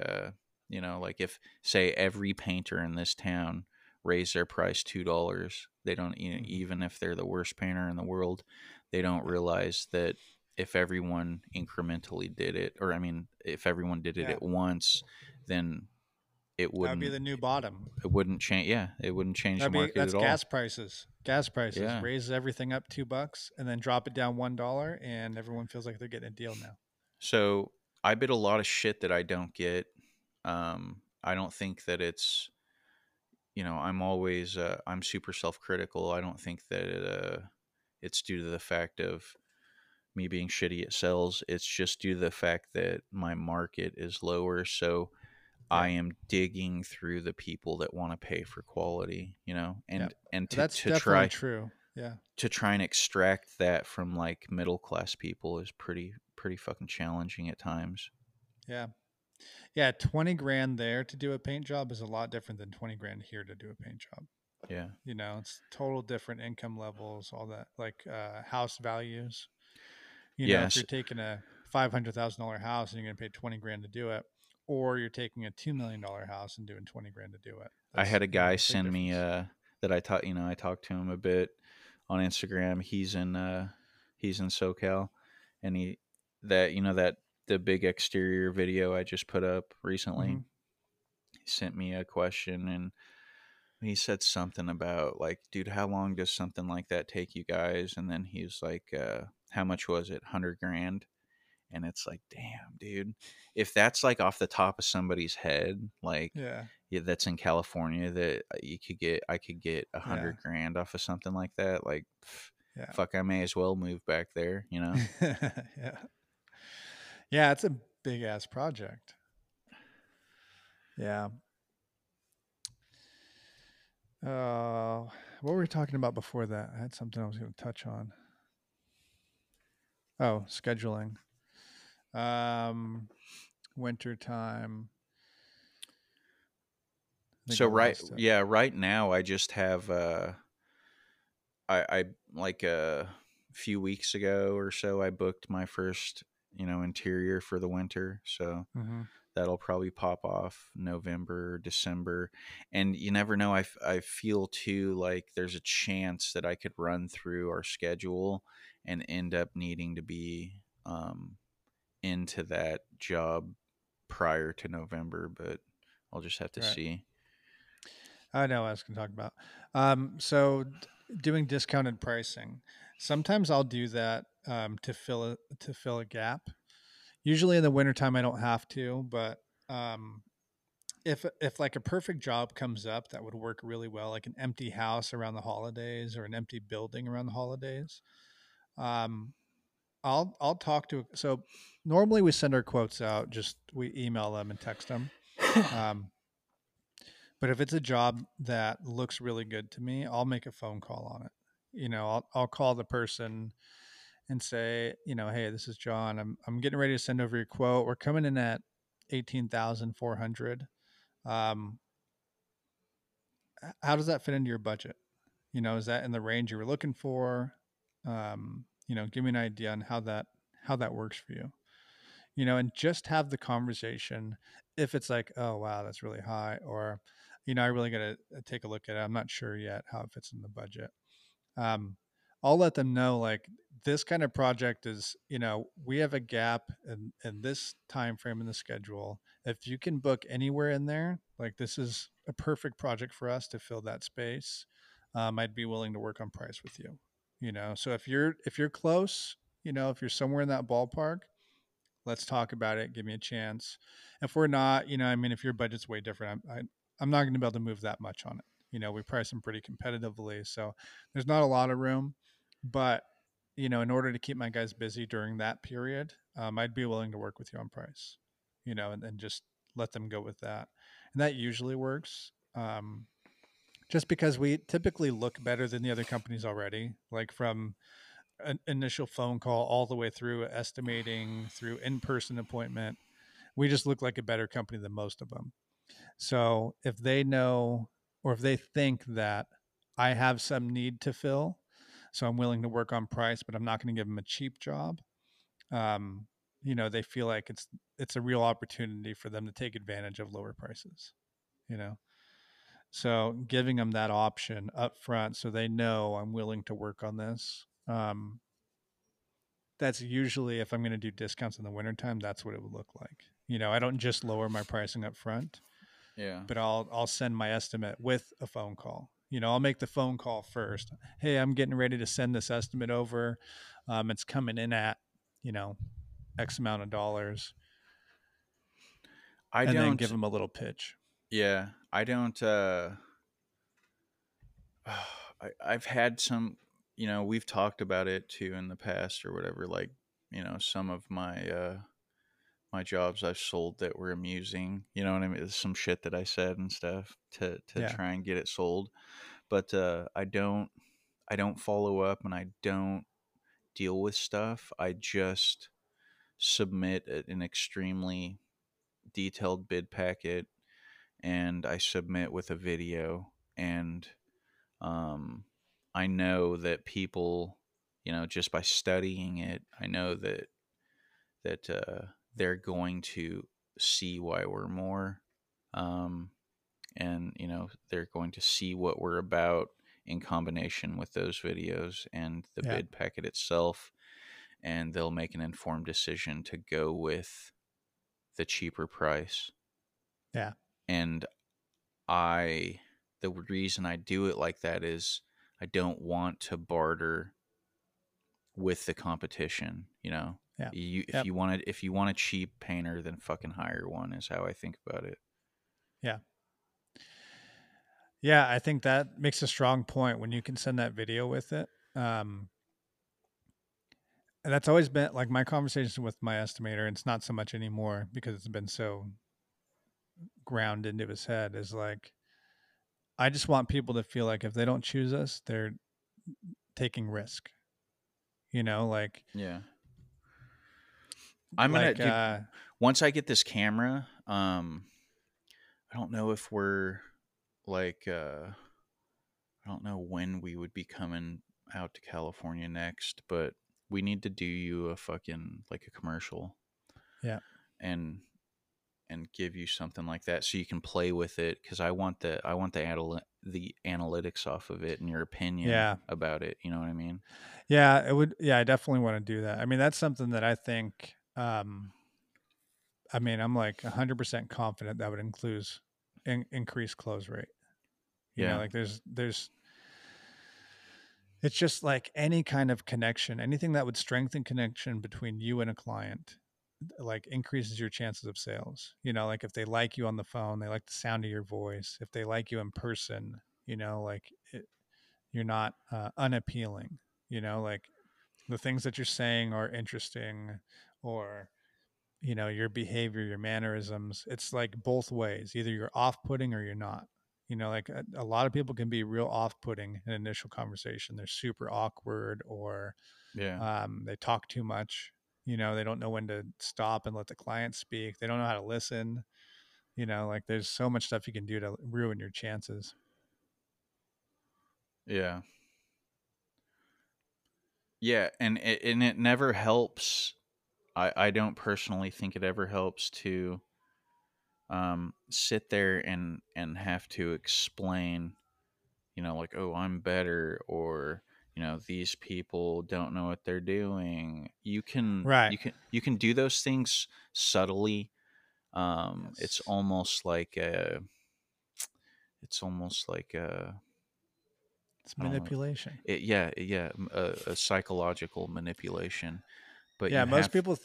you know, like if say every painter in this town raise their price $2. They don't, you know, even if they're the worst painter in the world, they don't realize that if everyone incrementally did it, or I mean, if everyone did it at once, then it wouldn't be the new bottom. It wouldn't change. Yeah. It wouldn't change the market at all. That's gas prices. Gas prices raises everything up $2 and then drop it down $1, and everyone feels like they're getting a deal now. So I bid a lot of shit that I don't get. I don't think that it's, you know, I'm always, I'm super self-critical. I don't think that it's due to the fact of me being shitty at sales. It's just due to the fact that my market is lower. So I am digging through the people that want to pay for quality, you know, and, and that's to try true. Yeah. To try and extract that from like middle class people is pretty fucking challenging at times. Yeah. Yeah. 20 grand there to do a paint job is a lot different than 20 grand here to do a paint job. Yeah. You know, it's total different income levels, all that, like house values. You know, if you're taking a $500,000 house and you're going to pay 20 grand to do it, or you're taking a $2 million house and doing 20 grand to do it. That's, I had a guy send me that I talked to him a bit on Instagram. He's in SoCal, and the big exterior video I just put up recently, he sent me a question, and he said something about like, dude, how long does something like that take you guys? And then he was like, how much was it? 100 grand. And it's like, damn, dude, if that's like off the top of somebody's head, like that's in California, that I could get 100 grand off of something like that. Like, fuck, I may as well move back there, you know? Yeah. It's a big ass project. Yeah. What were we talking about before that? I had something I was going to touch on. Oh, scheduling. Winter time. So right now I just have, I like a few weeks ago or so, I booked my first, you know, interior for the winter. So that'll probably pop off November, December. And you never know. I feel too like there's a chance that I could run through our schedule and end up needing to be, into that job prior to November, but I'll just have to see. I know what I was going to talk about. So doing discounted pricing. Sometimes I'll do that to fill a gap. Usually in the wintertime, I don't have to, but if like a perfect job comes up that would work really well, like an empty house around the holidays or an empty building around the holidays, I'll talk to, so normally we send our quotes out, just we email them and text them. But if it's a job that looks really good to me, I'll make a phone call on it. You know, I'll call the person and say, you know, hey, this is John. I'm getting ready to send over your quote. We're coming in at 18,400. How does that fit into your budget? You know, is that in the range you were looking for? You know, give me an idea on how that works for you, you know, and just have the conversation. If it's like, oh, wow, that's really high, or, you know, I really got to take a look at it. I'm not sure yet how it fits in the budget. I'll let them know, like, this kind of project is, you know, we have a gap in this time frame in the schedule. If you can book anywhere in there, like, this is a perfect project for us to fill that space. I'd be willing to work on price with you. You know, so if you're close, you know, if you're somewhere in that ballpark, let's talk about it. Give me a chance. If we're not, you know, I mean, if your budget's way different, I'm not going to be able to move that much on it. You know, we price them pretty competitively, so there's not a lot of room. But, you know, in order to keep my guys busy during that period, I'd be willing to work with you on price, you know, and just let them go with that. And that usually works. Just because we typically look better than the other companies already, like from an initial phone call all the way through estimating, through in-person appointment, we just look like a better company than most of them. So if they know, or if they think that I have some need to fill, so I'm willing to work on price, but I'm not going to give them a cheap job, you know, they feel like it's a real opportunity for them to take advantage of lower prices, you know. So giving them that option up front so they know I'm willing to work on this. That's usually, if I'm going to do discounts in the wintertime, that's what it would look like. You know, I don't just lower my pricing up front. Yeah. But I'll send my estimate with a phone call. You know, I'll make the phone call first. Hey, I'm getting ready to send this estimate over. It's coming in at, you know, X amount of dollars. And then give them a little pitch. Yeah. I don't, I've had some, you know, we've talked about it too in the past or whatever, like, you know, some of my, my jobs I've sold that were amusing, you know what I mean? There's some shit that I said and stuff to yeah. try and get it sold. But, I don't follow up and I don't deal with stuff. I just submit an extremely detailed bid packet and I submit with a video, and I know that people, you know, just by studying it, I know that they're going to see why we're more, and, you know, they're going to see what we're about in combination with those videos and the yeah. bid packet itself, and they'll make an informed decision to go with the cheaper price. Yeah. And the reason I do it like that is I don't want to barter with the competition, you know? Yeah. If you want a cheap painter, then fucking hire one is how I think about it. Yeah. Yeah. I think that makes a strong point when you can send that video with it. And that's always been like my conversation with my estimator. And it's not so much anymore because it's been so ground into his head, is like, I just want people to feel like if they don't choose us, they're taking risk, you know, like, yeah, I'm like, going to, once I get this camera, I don't know if we're like, I don't know when we would be coming out to California next, but we need to do you a fucking, like a commercial. Yeah. And give you something like that so you can play with it, because I want the analytics off of it and your opinion yeah. about it. You know what I mean? Yeah, it would. Yeah, I definitely want to do that. I mean, that's something that I think. I mean, I'm like 100% confident that would include increased close rate. You know, like there's. It's just like any kind of connection, anything that would strengthen connection between you and a client, like increases your chances of sales. You know, like if they like you on the phone, they like the sound of your voice. If they like you in person, you know, like you're not unappealing, you know, like the things that you're saying are interesting, or, you know, your behavior, your mannerisms. It's like both ways, either you're off-putting or you're not, you know, like a lot of people can be real off-putting in initial conversation. They're super awkward, or they talk too much. You know, they don't know when to stop and let the client speak. They don't know how to listen. You know, like there's so much stuff you can do to ruin your chances. Yeah. Yeah. And it never helps. I don't personally think it ever helps to sit there and have to explain, you know, like, oh, I'm better, or, you know, these people don't know what they're doing. You can do those things subtly. Yes. It's manipulation. A psychological manipulation. But yeah, most people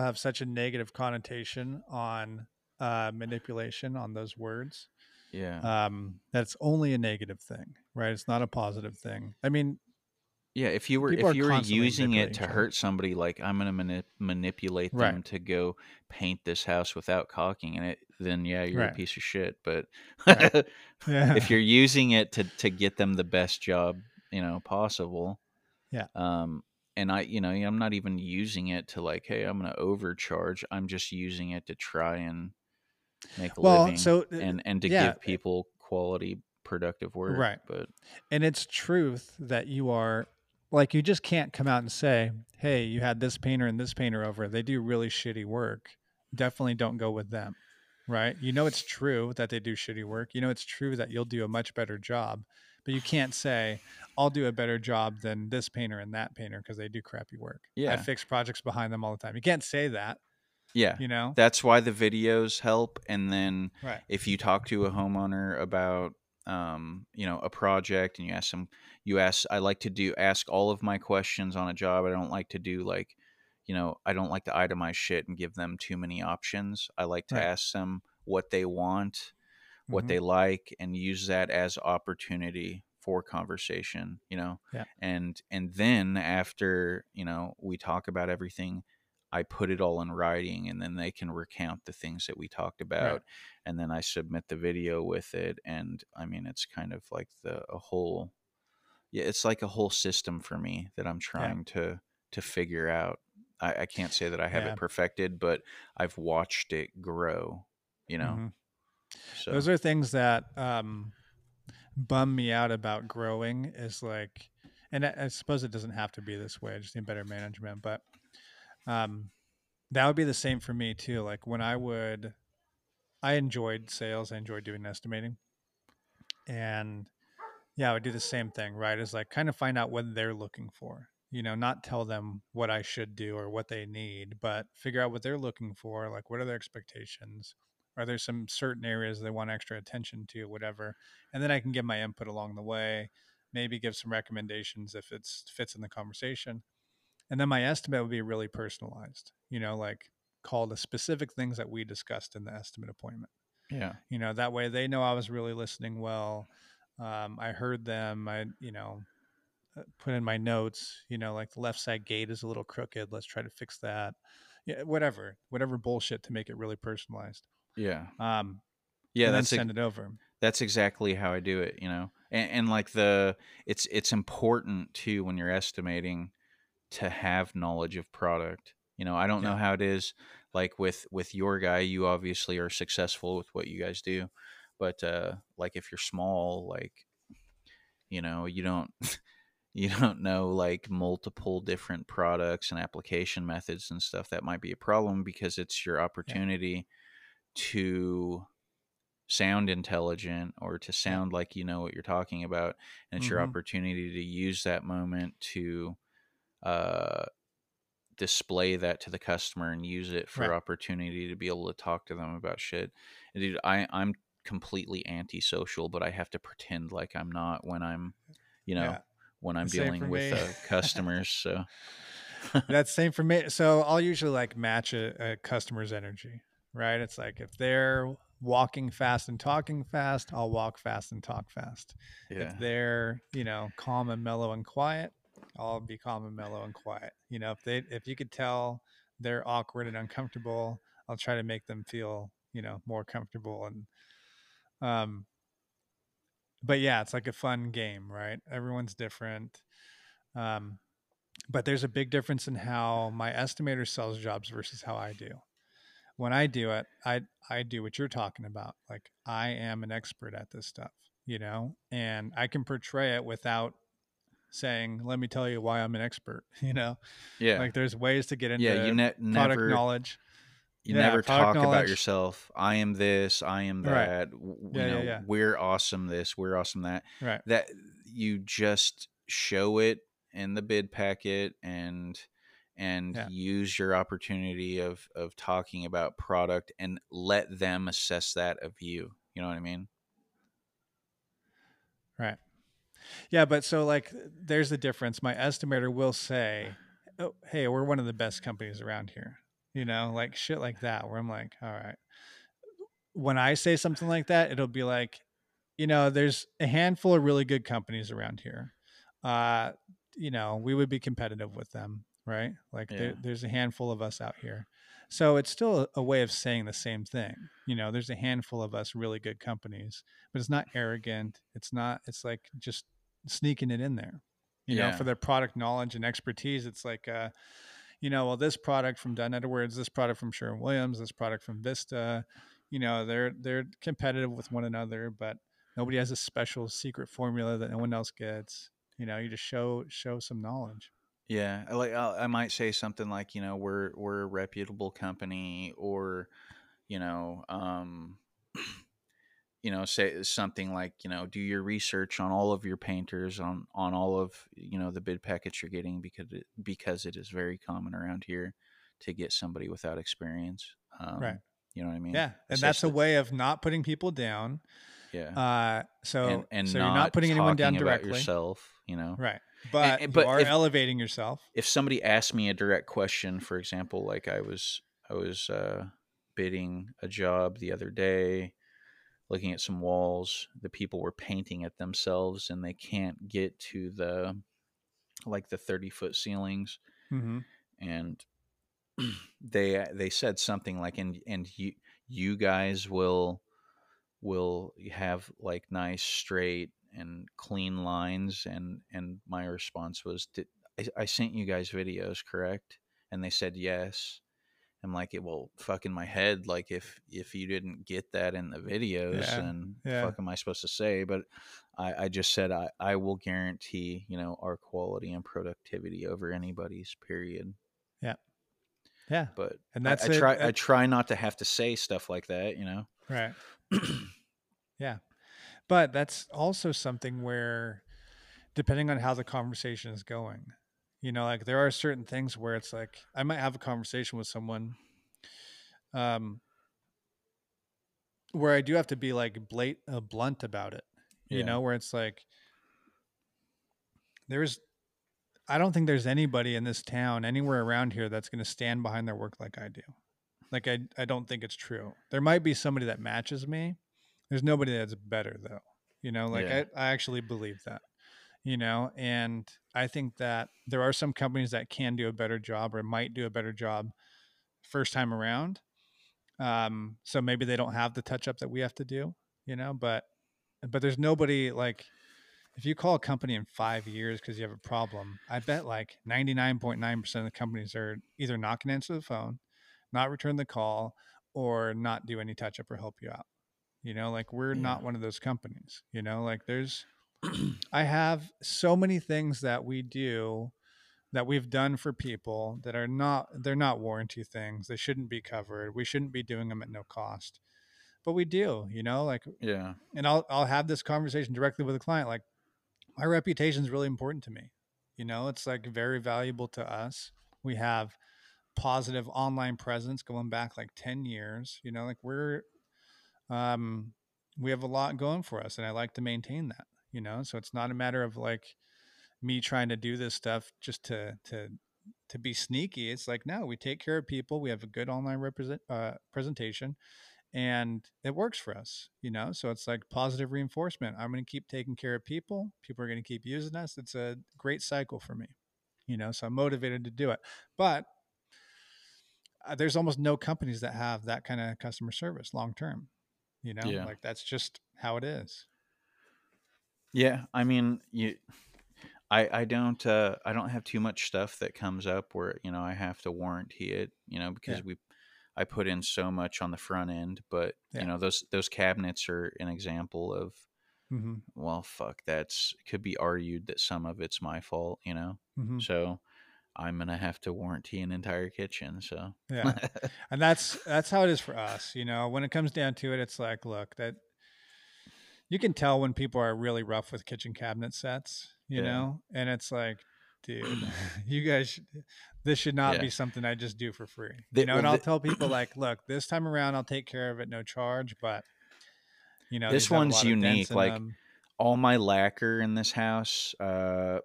have such a negative connotation on manipulation, on those words. Yeah. That's only a negative thing, right? It's not a positive thing. I mean, yeah, if you were using it to hurt somebody, like I'm going to manipulate them right. to go paint this house without caulking in it, then yeah, you're right. a piece of shit. But right. yeah. if you're using it to get them the best job, you know, possible. Yeah. And I, you know, I'm not even using it to like, hey, I'm going to overcharge. I'm just using it to try and make a living, and to give people quality, productive work, right? But and it's truth that you are, like, you just can't come out and say, hey, you had this painter and this painter over, they do really shitty work, definitely don't go with them. right? You know, it's true that they do shitty work. You know, it's true that you'll do a much better job, but you can't say I'll do a better job than this painter and that painter because they do crappy work. Yeah. I fix projects behind them all the time. You can't say that. Yeah. You know, that's why the videos help. And then right. if you talk to a homeowner about, you know, a project and you ask them, I like to ask all of my questions on a job. I don't like to do like, you know, I don't like to itemize shit and give them too many options. I like to right. ask them what they want, what mm-hmm. they like, and use that as opportunity for conversation, you know? Yeah. And then after, you know, we talk about everything, I put it all in writing, and then they can recount the things that we talked about. Right. And then I submit the video with it. And I mean, it's kind of like it's like a whole system for me that I'm trying yeah. to figure out. I can't say that I have yeah. it perfected, but I've watched it grow, you know? Mm-hmm. So. Those are things that bum me out about growing is like, and I suppose it doesn't have to be this way. I just need better management, but that would be the same for me too. Like when I enjoyed sales, I enjoyed doing estimating, and yeah, I would do the same thing, right? Is like kind of find out what they're looking for. You know, not tell them what I should do or what they need, but figure out what they're looking for. Like, what are their expectations? Are there some certain areas they want extra attention to, whatever? And then I can give my input along the way, maybe give some recommendations if it fits in the conversation. And then my estimate would be really personalized, you know, like call the specific things that we discussed in the estimate appointment. Yeah. You know, that way they know I was really listening well. I heard them. I put in my notes, you know, like the left side gate is a little crooked. Let's try to fix that. Yeah, whatever bullshit to make it really personalized. Yeah. Yeah. That's send it over. That's exactly how I do it. You know, and like it's important too, when you're estimating, to have knowledge of product. You know, I don't yeah. know how it is like with your guy. You obviously are successful with what you guys do, but like if you're small, like, you know, you don't know like multiple different products and application methods and stuff. That might be a problem because it's your opportunity yeah. to sound intelligent or to sound like you know what you're talking about, and it's mm-hmm. your opportunity to use that moment to display that to the customer and use it for right. opportunity to be able to talk to them about shit. And dude, I'm completely antisocial, but I have to pretend like I'm not when I'm, you know, yeah. when I'm dealing with customers. So that's same for me. So I'll usually like match a customer's energy, right? It's like if they're walking fast and talking fast, I'll walk fast and talk fast. Yeah. If they're, you know, calm and mellow and quiet, I'll be calm and mellow and quiet. You know, if you could tell they're awkward and uncomfortable, I'll try to make them feel, you know, more comfortable. And, but yeah, it's like a fun game, right? Everyone's different. But there's a big difference in how my estimator sells jobs versus how I do. When I do it, I do what you're talking about. Like I am an expert at this stuff, you know, and I can portray it without saying, let me tell you why I'm an expert, you know? Yeah. Like there's ways to get into yeah, you product never, knowledge. You yeah, never talk knowledge. About yourself. I am this, I am that, right. Yeah, you know, yeah, yeah. we're awesome this, we're awesome that. Right. That you just show it in the bid packet and yeah. use your opportunity of talking about product and let them assess that of you. You know what I mean? Right. Yeah, but so like there's the difference. My estimator will say, oh, hey, we're one of the best companies around here. You know, like shit like that where I'm like, all right. When I say something like that, it'll be like, you know, there's a handful of really good companies around here. You know, we would be competitive with them, right? Like yeah. there's a handful of us out here. So it's still a way of saying the same thing. You know, there's a handful of us really good companies, but it's not arrogant. It's not, it's like just sneaking it in there, you yeah. know, for their product knowledge and expertise. It's like, you know, well, this product from Dunn Edwards, this product from Sherwin Williams, this product from Vista, you know, they're competitive with one another, but nobody has a special secret formula that no one else gets. You know, you just show some knowledge. Yeah, like I might say something like, you know, we're a reputable company, or, say something like, do your research on all of your painters, on all of, the bid packets you're getting, because it is very common around here to get somebody without experience. Right. You know what I mean? Yeah. And that's a way of not putting people down. Yeah. So you're not putting anyone down directly. About yourself, Right. But you are elevating yourself. If somebody asked me a direct question, for example, like I was bidding a job the other day, looking at some walls, the people were painting at themselves and they can't get to the 30-foot ceilings. Mm-hmm. And they said something like, and you guys will have like nice straight and clean lines. And my response was, I sent you guys videos, correct? And they said, yes. I'm like, well, fuck, in my head, like if you didn't get that in the videos, then fuck am I supposed to say? But I just said, I will guarantee, our quality and productivity over anybody's, period. Yeah. Yeah. But I try not to have to say stuff like that, Right. Yeah. But that's also something where, depending on how the conversation is going, there are certain things where it's like, I might have a conversation with someone where I do have to be like blunt about it, where it's like, I don't think there's anybody in this town anywhere around here that's going to stand behind their work like I do. Like, I don't think it's true. There might be somebody that matches me. There's nobody that's better though. I actually believe that. And I think that there are some companies that can do a better job or might do a better job first time around. So maybe they don't have the touch up that we have to do, but there's nobody like, if you call a company in 5 years because you have a problem, I bet like 99.9% of the companies are either not going to answer the phone, not return the call, or not do any touch up or help you out. We're not one of those companies, I have so many things that we do that we've done for people that are not warranty things. They shouldn't be covered. We shouldn't be doing them at no cost, but we do, and I'll have this conversation directly with a client. Like, my reputation is really important to me. It's like very valuable to us. We have positive online presence going back like 10 years, we have a lot going for us, and I like to maintain that. So it's not a matter of like me trying to do this stuff just to be sneaky. It's like, no, we take care of people. We have a good online presentation and it works for us, so it's like positive reinforcement. I'm going to keep taking care of people. People are going to keep using us. It's a great cycle for me, so I'm motivated to do it, but there's almost no companies that have that kind of customer service long-term, like that's just how it is. Yeah, I mean, I don't have too much stuff that comes up where, I have to warranty it, because I put in so much on the front end, but those cabinets are an example of, mm-hmm. Well, fuck, could be argued that some of it's my fault, mm-hmm. So I'm going to have to warranty an entire kitchen. So yeah, and that's how it is for us. When it comes down to it, it's like, look, that, you can tell when people are really rough with kitchen cabinet sets, know, and it's like, dude, you guys, this should not be something I just do for free. I'll tell people like, look, this time around, I'll take care of it. No charge. But this one's unique. Like all my lacquer in this house, the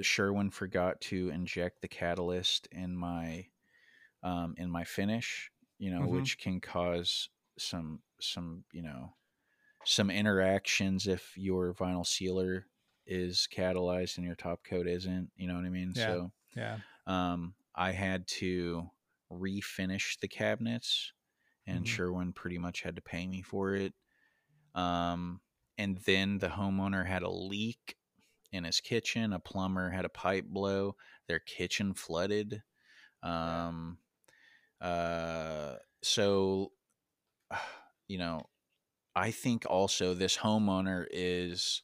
Sherwin forgot to inject the catalyst in my finish, mm-hmm. which can cause some interactions if your vinyl sealer is catalyzed and your top coat isn't, you know what I mean? Yeah, so, I had to refinish the cabinets, and mm-hmm. Sherwin pretty much had to pay me for it. And then the homeowner had a leak in his kitchen. A plumber had a pipe blow. Their kitchen flooded. So, I think also this homeowner is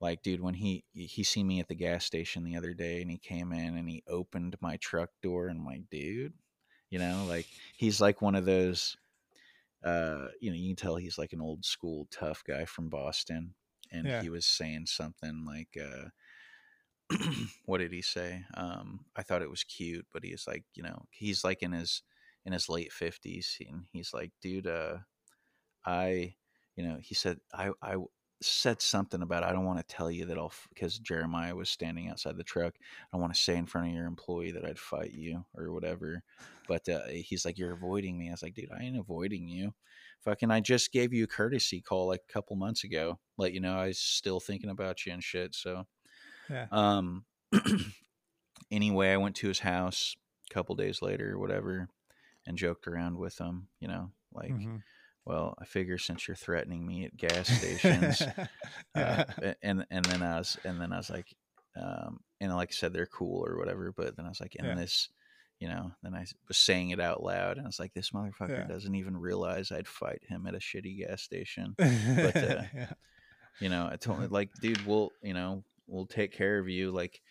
like, dude, when he seen me at the gas station the other day and he came in and he opened my truck door, and I'm like, dude, You know, like he's like one of those, you know, you can tell he's like an old school tough guy from Boston. And yeah. He was saying something like, what did he say? I thought it was cute, but he's like, you know, he's like in his late 50s, and he's like, dude, he said, I said something about, I don't want to tell you that because Jeremiah was standing outside the truck. I don't want to say in front of your employee that I'd fight you or whatever. But he's like, you're avoiding me. I was like, dude, I ain't avoiding you. Fucking, I just gave you a courtesy call like a couple months ago. Let you know I was still thinking about you and shit. So, yeah. Anyway, I went to his house a couple days later or whatever and joked around with him, you know, like, mm-hmm. Well, I figure since you're threatening me at gas stations, yeah. and then I was like, and like I said, they're cool or whatever. But then I was like, and yeah. This, you know, then I was saying it out loud, and I was like, this motherfucker yeah. doesn't even realize I'd fight him at a shitty gas station. But yeah. You know, I told him like, dude, we'll take care of you. Like,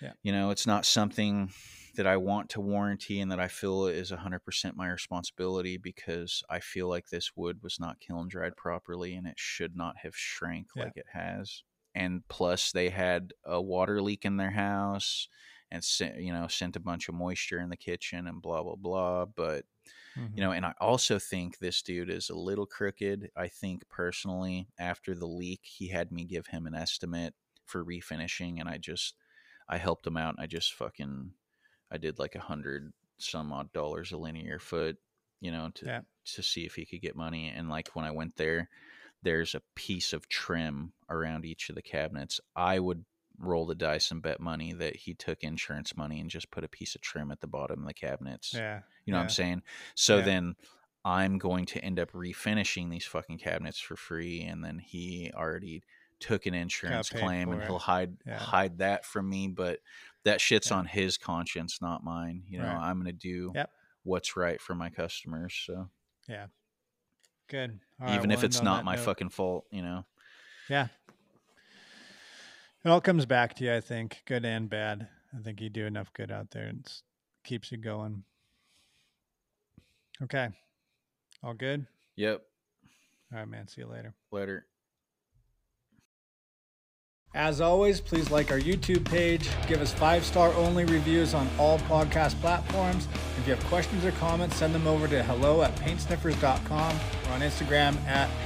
yeah. You know, it's not something that I want to warranty and that I feel is 100% my responsibility, because I feel like this wood was not kiln dried properly and it should not have shrank yeah. like it has. And plus they had a water leak in their house and sent a bunch of moisture in the kitchen and blah, blah, blah. But, mm-hmm. you know, and I also think this dude is a little crooked. I think personally after the leak, he had me give him an estimate for refinishing. And I helped him out. And I did like $100 some odd a linear foot, you know, to see if he could get money. And like when I went there's a piece of trim around each of the cabinets. I would roll the dice and bet money that he took insurance money and just put a piece of trim at the bottom of the cabinets. Yeah. You know yeah. what I'm saying? So yeah. then I'm going to end up refinishing these fucking cabinets for free. And then he already took an insurance claim and he'll hide that from me. But that shit's yeah. on his conscience, not mine. You know, right. I'm going to do yep. what's right for my customers. So, yeah. Good. All even right, if it's not my fucking fault, you know? Yeah. It all comes back to you, I think, good and bad. I think you do enough good out there. It keeps you going. Okay. All good? Yep. All right, man. See you later. Later. As always, please like our YouTube page, give us 5-star only reviews on all podcast platforms. If you have questions or comments, send them over to hello@paintsniffers.com or on Instagram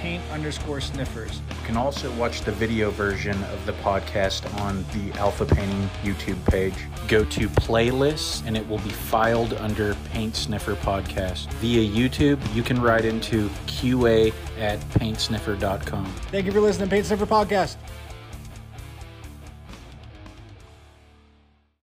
@paint_sniffers. You can also watch the video version of the podcast on the Alpha Painting YouTube page. Go to playlists and it will be filed under Paint Sniffer Podcast. Via YouTube, you can write into QA@paintsniffer.com. Thank you for listening to Paint Sniffer Podcast.